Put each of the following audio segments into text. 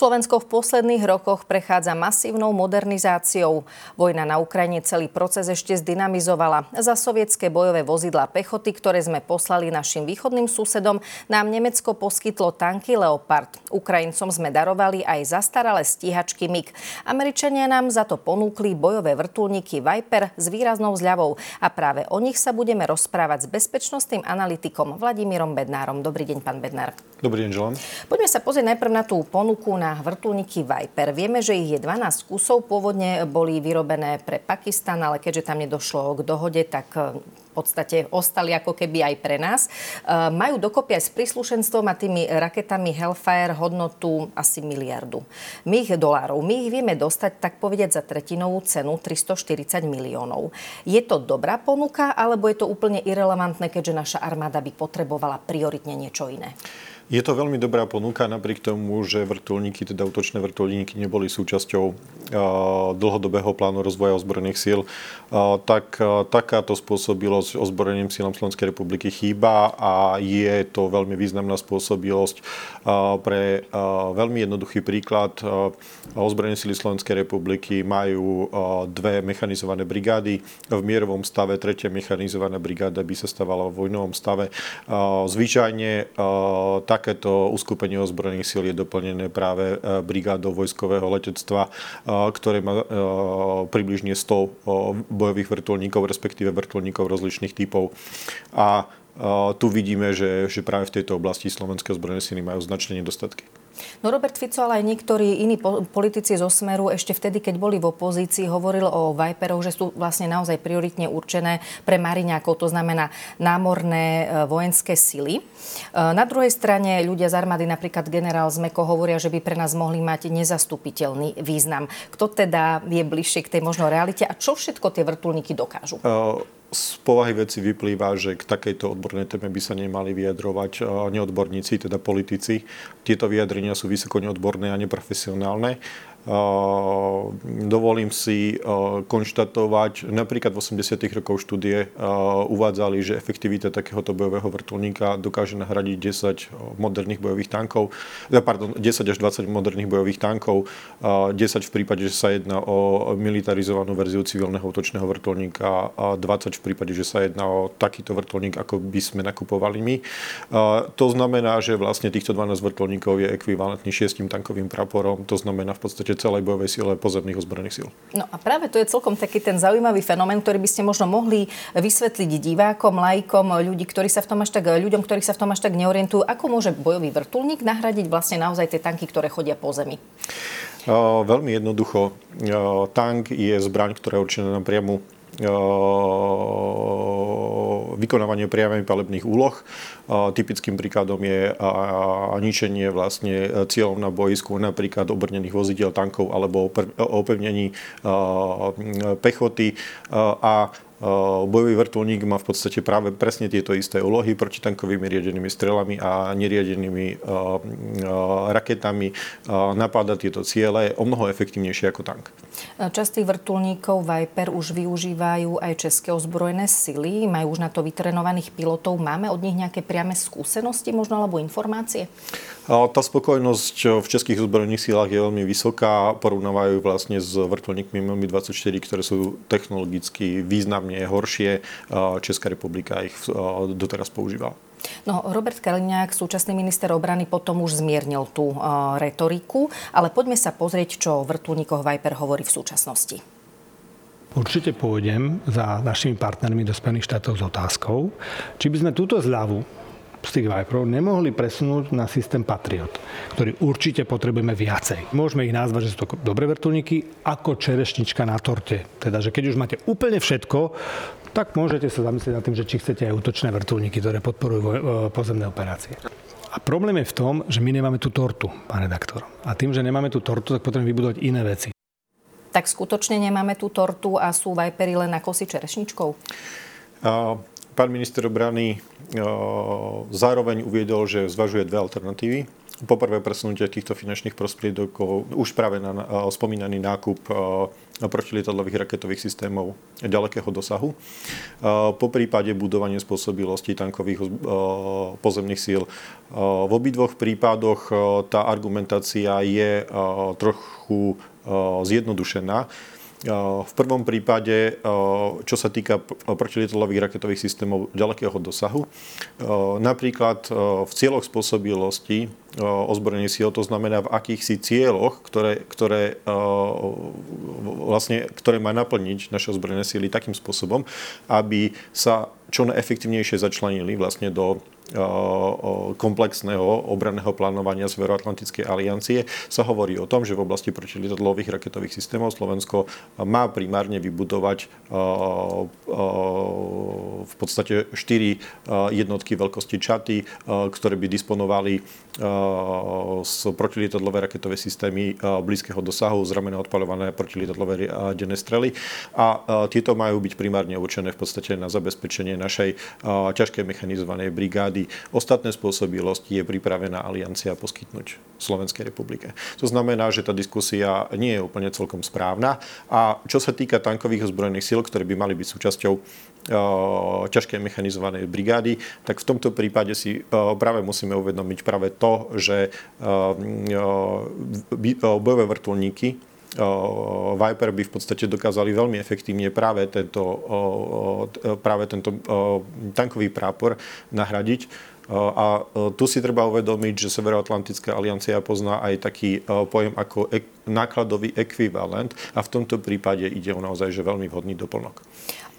Slovensko v posledných rokoch prechádza masívnou modernizáciou. Vojna na Ukrajine celý proces ešte zdynamizovala. Za sovietské bojové vozidlá pechoty, ktoré sme poslali našim východným susedom, nám Nemecko poskytlo tanky Leopard. Ukrajincom sme darovali aj zastaralé stíhačky MiG. Američania nám za to ponúkli bojové vrtuľníky Viper s výraznou zľavou. A práve o nich sa budeme rozprávať s bezpečnostným analytikom Vladimírom Bednárom. Dobrý deň, pán Bednár. Dobrý deň, želám. Poďme sa pozrieť najprv na tú ponuku na vrtuľníky Viper. Vieme, že ich je 12 kusov. Pôvodne boli vyrobené pre Pakistan, ale keďže tam nedošlo k dohode, tak v podstate ostali ako keby aj pre nás. Majú dokopy aj s príslušenstvom a tými raketami Hellfire hodnotu asi miliardu. My ich dolárov. My ich vieme dostať, tak povedať, za tretinovú cenu 340 miliónov. Je to dobrá ponuka, alebo je to úplne irelevantné, keďže naša armáda by potrebovala prioritne niečo iné? Je to veľmi dobrá ponuka, napriek tomu, že vrtuľníky, teda útočné vrtuľníky, neboli súčasťou dlhodobého plánu rozvoja ozbrojených síl. Takáto spôsobilosť ozbrojeným sílom Slovenskej republiky chýba a je to veľmi významná spôsobilosť pre veľmi jednoduchý príklad. Ozbrojené síly Slovenskej republiky majú dve mechanizované brigády. V mierovom stave tretia mechanizovaná brigáda by sa stávala vo vojnovom stave. Zvyčajne takéto uskupenie ozbrojených síl je doplnené práve brigádou vojskového letectva, ktoré má približne 100 bojových vrtuľníkov, respektíve vrtuľníkov rozličných typov. A tu vidíme, že práve v tejto oblasti slovenské ozbrojené síly majú značné nedostatky. No Robert Fico, ale aj niektorí iní politici zo Smeru ešte vtedy, keď boli v opozícii, hovoril o Viperoch, že sú vlastne naozaj prioritne určené pre mariňákov, to znamená námorné vojenské sily. Na druhej strane ľudia z armády, napríklad generál Zmeko, hovoria, že by pre nás mohli mať nezastupiteľný význam. Kto teda je bližšie k tej možno realite a čo všetko tie vrtuľníky dokážu? Z povahy veci vyplýva, že k takejto odbornej téme by sa nemali vyjadrovať neodborníci, teda politici. Tieto vyjadrenia sú vysoko neodborné a neprofesionálne. Dovolím si konštatovať, napríklad v 80. rokoch štúdie uvádzali, že efektivita takéhoto bojového vrtuľníka dokáže nahradiť 10 až 20 moderných bojových tankov, 10 v prípade, že sa jedná o militarizovanú verziu civilného útočného vrtuľníka a 20 v prípade, že sa jedná o takýto vrtuľník, ako by sme nakupovali my. To znamená, že vlastne týchto 12 vrtuľníkov je ekvivalentný 6 tankovým praporom, to znamená v podstate celej bojovej síle pozemných ozbrojených síl. No a práve to je celkom taký ten zaujímavý fenomén, ktorý by ste možno mohli vysvetliť divákom, laikom, ľuďom, ktorí sa v tom až tak neorientujú, ako môže bojový vrtuľník nahradiť vlastne naozaj tie tanky, ktoré chodia po zemi. Veľmi jednoducho. Tank je zbraň, ktorá je určená na priamu vykonávanie priamej palebných úloh. Typickým príkladom je ničenie vlastne cieľov na bojisku, napríklad obrnených vozidiel, tankov alebo opevnení pechoty. A bojový vrtuľník má v podstate práve presne tieto isté úlohy protitankovými riadenými strelami a neriadenými raketami. Napáda tieto ciele o mnoho efektívnejšie ako tank. Časť tých vrtuľníkov Viper už využívajú aj české ozbrojené sily. Majú už na to vytrenovaných pilotov. Máme od nich nejaké priame skúsenosti možno alebo informácie? Tá spokojnosť v českých ozbrojených silách je veľmi vysoká. Porovnávajú vlastne s vrtuľníkmi MiG-24, ktoré sú technologicky významné je horšie. Česká republika ich doteraz používala. No, Robert Kaliňák, súčasný minister obrany, potom už zmiernil tú retoriku, ale poďme sa pozrieť, čo o vrtuľníkoch Viper hovorí v súčasnosti. Určite pôjdem za našimi partnermi do Spojených štátov s otázkou, či by sme túto zľavu z tých Viperov nemohli presunúť na systém Patriot, ktorý určite potrebujeme viacej. Môžeme ich nazvať, že sú to dobré vrtuľníky, ako čerešnička na torte. Teda, že keď už máte úplne všetko, tak môžete sa zamyslieť nad tým, že či chcete aj útočné vrtuľníky, ktoré podporujú pozemné operácie. A problém je v tom, že my nemáme tú tortu, pán redaktor. A tým, že nemáme tú tortu, tak potrebujeme vybudovať iné veci. Tak skutočne nemáme tú tortu a sú Vipery len na kosi čerešničkou? Pán minister obrany zároveň uviedol, že zvažuje dve alternatívy. poprvé presunutie týchto finančných prostriedkov už práve na spomínaný nákup protilietadlových raketových systémov ďalekého dosahu. Po prípade budovanie spôsobilosti tankových pozemných síl. V obidvoch prípadoch tá argumentácia je trochu zjednodušená. V prvom prípade, čo sa týka protilietadlových raketových systémov ďalekého dosahu, napríklad v cieľoch spôsobilosti ozbrojených síl, to znamená v akýchsi cieľoch, ktoré má naplniť naše ozbrojené síly takým spôsobom, aby sa čo najefektívnejšie začlenili vlastne do komplexného obranného plánovania Severoatlantickej aliancie, sa hovorí o tom, že v oblasti protilietadlových raketových systémov Slovensko má primárne vybudovať v podstate 4 jednotky veľkosti čaty, ktoré by disponovali s protilietadlové raketové systémy blízkeho dosahu, zramene odpaľované protilietadlové denné strely. A tieto majú byť primárne určené v podstate na zabezpečenie našej ťažkej mechanizovanej brigády. Ostatné spôsobilosti je pripravená aliancia poskytnúť Slovenskej republike. To znamená, že tá diskusia nie je úplne celkom správna. A čo sa týka tankových ozbrojených síl, ktoré by mali byť súčasťou ťažkej mechanizovanej brigády, tak v tomto prípade si práve musíme uvedomiť práve to, že bojové vrtuľníky Viper by v podstate dokázali veľmi efektívne práve tento tankový prápor nahradiť. A tu si treba uvedomiť, že Severoatlantická aliancia pozná aj taký pojem ako nákladový ekvivalent a v tomto prípade ide o naozaj že veľmi vhodný doplnok.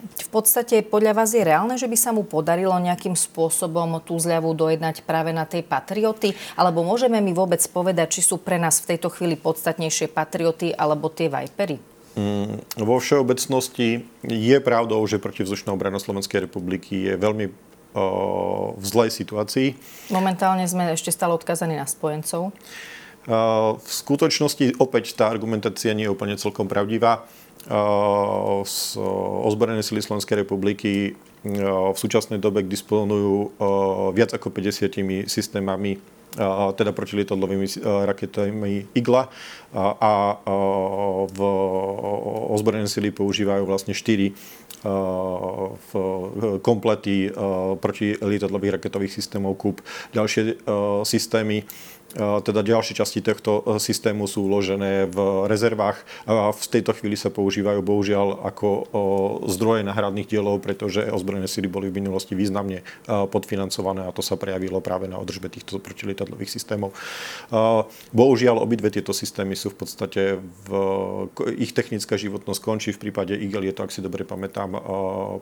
V podstate podľa vás je reálne, že by sa mu podarilo nejakým spôsobom tú zľavu dojednať práve na tej Patrioty? Alebo môžeme mi vôbec povedať, či sú pre nás v tejto chvíli podstatnejšie Patrioty alebo tie Vipery? Vo všeobecnosti je pravdou, že protivzdušná obrana Slovenskej republiky je veľmi v zlej situácii. Momentálne sme ešte stále odkazaní na spojencov. V skutočnosti opäť tá argumentácia nie je úplne celkom pravdivá. Ozbrojené sily Slovenskej republiky v súčasnej dobe disponujú viac ako 50 systémami, teda protilietadlovými raketami Igla a v ozbrojené sily používajú vlastne 4 v komplety protilietadlových raketových systémov Kub. Ďalšie systémy, teda ďalšie časti tohto systému sú uložené v rezervách a v tejto chvíli sa používajú bohužiaľ ako zdroje náhradných dielov, pretože ozbrojené sily boli v minulosti významne podfinancované a to sa prejavilo práve na održbe týchto protilietadlových systémov. Bohužiaľ obidve tieto systémy sú v podstate, ich technická životnosť končí, v prípade Igel je to, ak si dobre pamätám,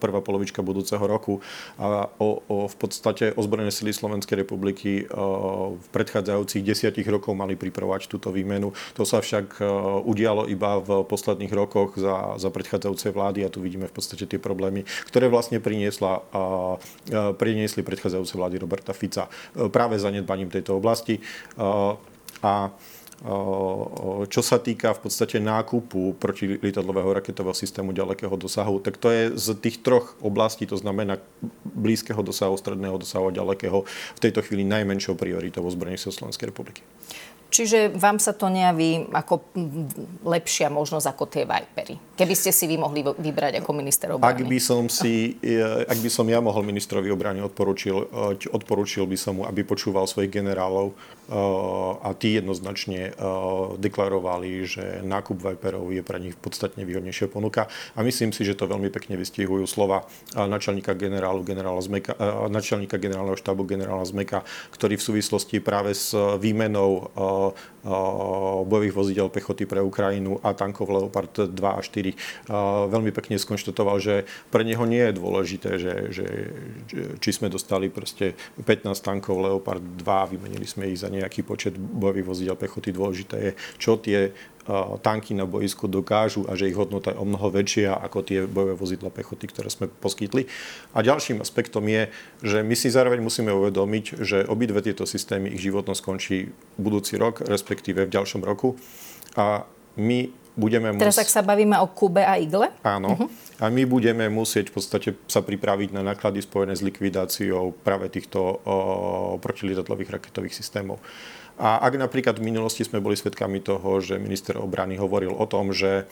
prvá polovička budúceho roku a v podstate ozbrojené sily Slovenskej republiky v predchádzajúcich 10 rokov mali pripravovať túto výmenu. To sa však udialo iba v posledných rokoch za predchádzajúcej vlády a tu vidíme v podstate tie problémy, ktoré vlastne priniesli predchádzajúce vlády Roberta Fica práve zanedbaním tejto oblasti. A čo sa týka v podstate nákupu protilietadlového raketového systému ďalekého dosahu, tak to je z tých troch oblastí, to znamená blízkeho dosahu, stredného dosahu a ďalekého, v tejto chvíli najmenšou prioritou ozbrojených síl Slovenskej republiky. Čiže vám sa to nejaví ako lepšia možnosť ako tie Vipery? Keby ste si vy mohli vybrať ako minister obrany? Ak by som ja mohol ministrovi obrany odporučil by som mu, aby počúval svojich generálov a tí jednoznačne deklarovali, že nákup Viperov je pre nich podstatne výhodnejšia ponuka. A myslím si, že to veľmi pekne vystihujú slova načelníka generálneho štábu generála Zmeka, ktorý v súvislosti práve s výmenou bojových vozidel pechoty pre Ukrajinu a tankov Leopard 2 a 4 veľmi pekne skonštatoval, že pre neho nie je dôležité, že či sme dostali proste 15 tankov Leopard 2, vymenili sme ich za nejaký počet bojových vozidel pechoty. Dôležité je, čo tie tanky na boisku dokážu a že ich hodnota je o mnoho väčšia ako tie bojové vozidla pechoty, ktoré sme poskytli. A ďalším aspektom je, že my si zároveň musíme uvedomiť, že obidve tieto systémy, ich životnosť skončí budúci rok, respektíve v ďalšom roku. A my budeme musieť... Teraz ak sa bavíme o Kube a Igle? Áno. Uh-huh. A my budeme musieť v podstate sa pripraviť na náklady spojené s likvidáciou práve týchto protilietadlových raketových systémov. A ak napríklad v minulosti sme boli svedkami toho, že minister obrany hovoril o tom, že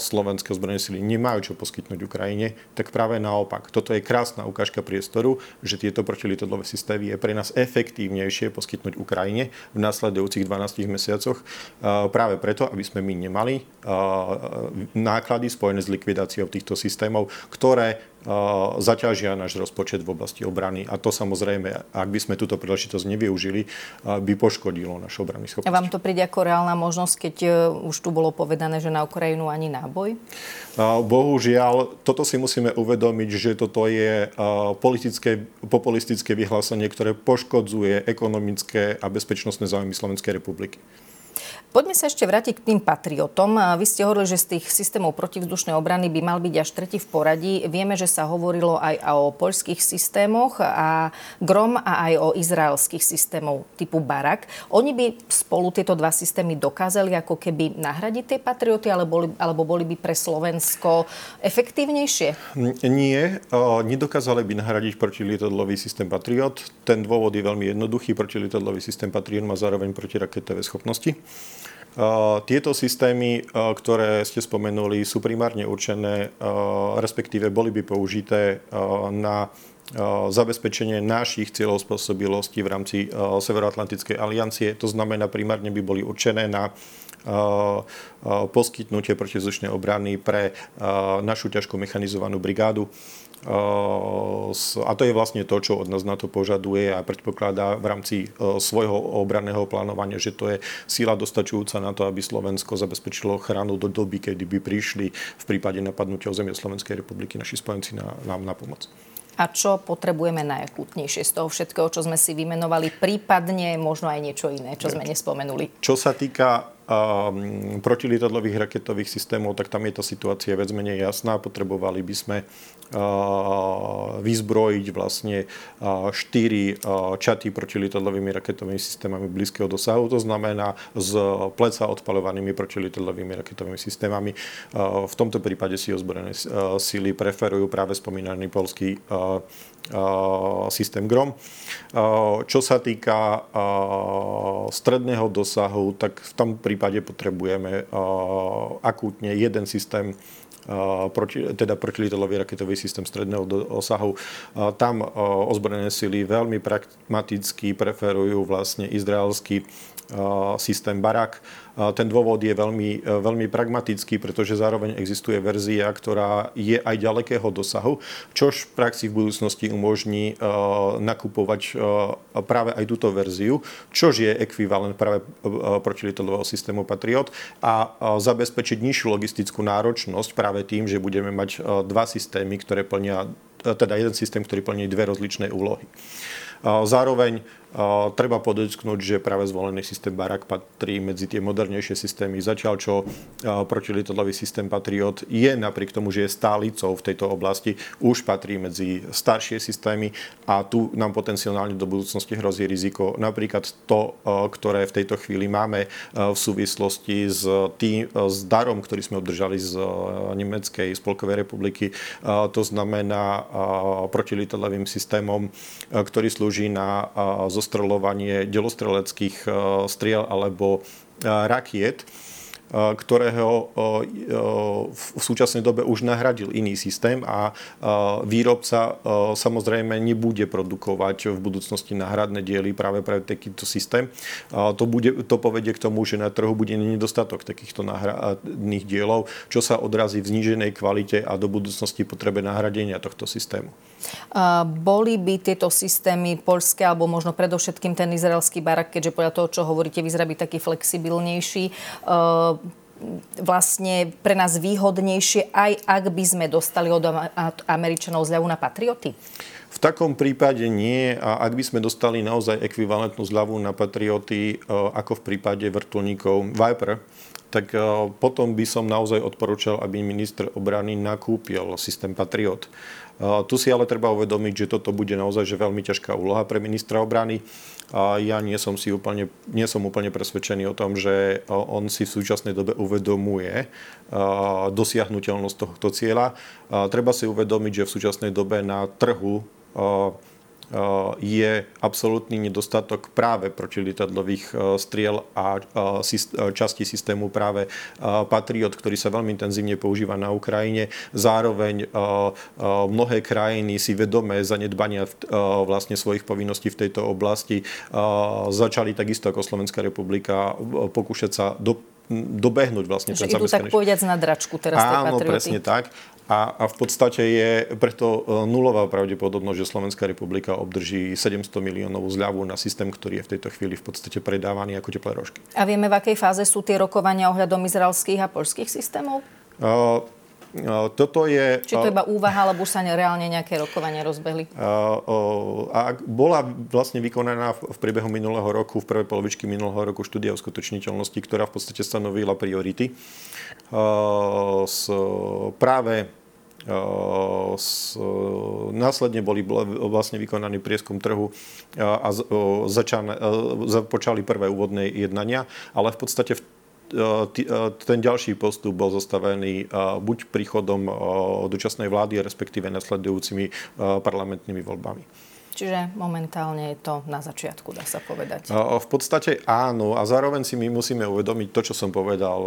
slovenské ozbrojené sily nemajú čo poskytnúť Ukrajine, tak práve naopak. Toto je krásna ukážka priestoru, že tieto protilietadlové systémy je pre nás efektívnejšie poskytnúť Ukrajine v nasledujúcich 12 mesiacoch práve preto, aby sme my nemali náklady spojené s likvidáciou týchto systémov, ktoré zaťažia náš rozpočet v oblasti obrany. A to samozrejme, ak by sme túto príležitosť nevyužili, by poškodilo našu obrannú schopnosť. A vám to príde ako reálna možnosť, keď už tu bolo povedané, že na Ukrajinu ani náboj? Bohužiaľ, toto si musíme uvedomiť, že toto je politické, populistické vyhlásenie, ktoré poškodzuje ekonomické a bezpečnostné záujmy Slovenskej republiky. Poďme sa ešte vrátiť k tým Patriotom. Vy ste hovorili, že z tých systémov protivzdušnej obrany by mal byť až tretí v poradí. Vieme, že sa hovorilo aj o poľských systémoch a GROM a aj o izraelských systémov typu Barak. Oni by spolu tieto dva systémy dokázali ako keby nahradiť tie Patrioty, alebo boli by pre Slovensko efektívnejšie? Nie, nedokázali by nahradiť protilietadlový systém Patriot. Ten dôvod je veľmi jednoduchý. Protilietadlový systém Patriot má zároveň protiraketové schopnosti. Tieto systémy, ktoré ste spomenuli, sú primárne určené, respektíve boli by použité na zabezpečenie našich cieľov spôsobilosti v rámci Severoatlantickej aliancie. To znamená, primárne by boli určené na poskytnutie protizdušnej obrany pre našu ťažko mechanizovanú brigádu. A to je vlastne to, čo od nás NATO požaduje a predpokladá v rámci svojho obranného plánovania, že to je sila dostačujúca na to, aby Slovensko zabezpečilo ochranu do doby, kedy by prišli v prípade napadnutia územia Slovenskej republiky naši spojenci nám na pomoc. A čo potrebujeme najakútnejšie z toho všetkého, čo sme si vymenovali, prípadne možno aj niečo iné, čo sme nespomenuli? Čo sa týka protilietadlových raketových systémov, tak tam je tá situácia viac menej jasná. Potrebovali by sme vyzbrojiť vlastne 4 čaty protilietadlovými raketovými systémami blízkeho dosahu. To znamená z pleca odpaľovanými protilietadlovými raketovými systémami. V tomto prípade si ozbrojené síly preferujú práve spomínaný poľský systém GROM. Čo sa týka stredného dosahu, tak v tom prípade potrebujeme akútne jeden systém, teda protilietadlový raketový systém stredného dosahu. Tam ozbrojené sily veľmi pragmaticky preferujú vlastne izraelský systém Barak. Ten dôvod je veľmi pragmatický, pretože zároveň existuje verzia, ktorá je aj ďalekého dosahu, čož v praxi v budúcnosti umožní nakupovať práve aj túto verziu, čož je ekvivalent práve protilietadlového systému Patriot a zabezpečiť nižšiu logistickú náročnosť práve tým, že budeme mať dva systémy, ktoré plnia, teda jeden systém, ktorý plní dve rozličné úlohy. Zároveň treba podotknúť, že práve zvolený systém Barak patrí medzi tie modernejšie systémy, zatiaľ čo protilietadlový systém Patriot je napriek tomu, že je stálicou v tejto oblasti, už patrí medzi staršie systémy a tu nám potenciálne do budúcnosti hrozí riziko. Napríklad to, ktoré v tejto chvíli máme v súvislosti s darom, ktorý sme obdržali z Nemeckej spolkovej republiky, to znamená protilietadlovým systémom, ktorý slúži na zostreľovanie delostreleckých striel alebo rakiet, ktorého v súčasnej dobe už nahradil iný systém a výrobca samozrejme nebude produkovať v budúcnosti náhradné diely práve pre takýto systém. To povedie k tomu, že na trhu bude nedostatok takýchto náhradných dielov, čo sa odrazí v zníženej kvalite a do budúcnosti potrebe nahradenia tohto systému. Boli by tieto systémy poľské, alebo možno predovšetkým ten izraelský Barak, keďže podľa toho, čo hovoríte, vyzerá byť taký flexibilnejší, vlastne pre nás výhodnejšie, aj ak by sme dostali od Američanov zľavu na Patrioty? V takom prípade nie. A ak by sme dostali naozaj ekvivalentnú zľavu na Patrioty, ako v prípade vrtuľníkov Viper, tak potom by som naozaj odporúčal, aby minister obrany nakúpil systém Patriot. Tu si ale treba uvedomiť, že toto bude naozaj že veľmi ťažká úloha pre ministra obrany. Ja nie som úplne presvedčený o tom, že on si v súčasnej dobe uvedomuje dosiahnuteľnosť tohto cieľa. Treba si uvedomiť, že v súčasnej dobe na trhu je absolútny nedostatok práve protilietadlových striel a časti systému práve Patriot, ktorý sa veľmi intenzívne používa na Ukrajine. Zároveň mnohé krajiny si vedomé zanedbania vlastne svojich povinností v tejto oblasti začali takisto ako Slovenská republika pokúšať sa dobehnúť vlastne ten zabezpečenie. Idú tak povediac na dračku teraz tej Patrioty. Áno, presne tak. A v podstate je preto nulová pravdepodobnosť, že Slovenská republika obdrží 700 miliónov zľavu na systém, ktorý je v tejto chvíli v podstate predávaný ako teplé rožky. A vieme, v akej fáze sú tie rokovania ohľadom izraelských a poľských systémov? Toto je... Či to iba úvaha, alebo už sa reálne nejaké rokovania rozbehli? A bola vlastne vykonaná v priebehu minulého roku, v prvej polovičke minulého roku štúdia uskutočniteľnosti, ktorá v podstate stanovila priority následne boli vlastne vykonaný prieskum trhu a započali prvé úvodné jednania, ale v podstate ten ďalší postup bol zostavený buď príchodom dočasnej vlády, respektíve nasledujúcimi parlamentnými voľbami. Čiže momentálne je to na začiatku, dá sa povedať. V podstate áno, a zároveň si my musíme uvedomiť to, čo som povedal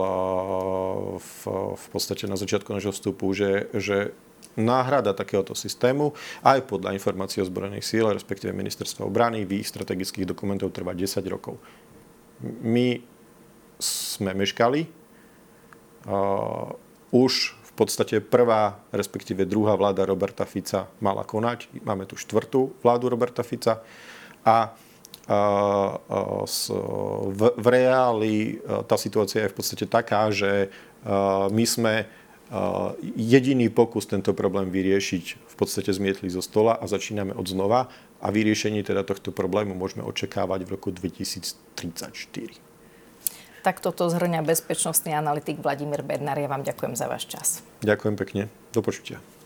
v podstate na začiatku nášho vstupu, že náhrada takéhoto systému aj podľa informácií o zbrojných síl, respektíve ministerstva obrany, v ich strategických dokumentov trvá 10 rokov. My sme meškali. Už v podstate prvá, respektíve druhá vláda Roberta Fica mala konať. Máme tu štvrtú vládu Roberta Fica a v reáli tá situácia je v podstate taká, že my sme jediný pokus tento problém vyriešiť v podstate zmietli zo stola a začíname od znova a vyriešenie teda tohto problému môžeme očakávať v roku 2034. Tak toto zhrňa bezpečnostný analytik Vladimír Bednár. Ja vám ďakujem za váš čas. Ďakujem pekne. Do počutia.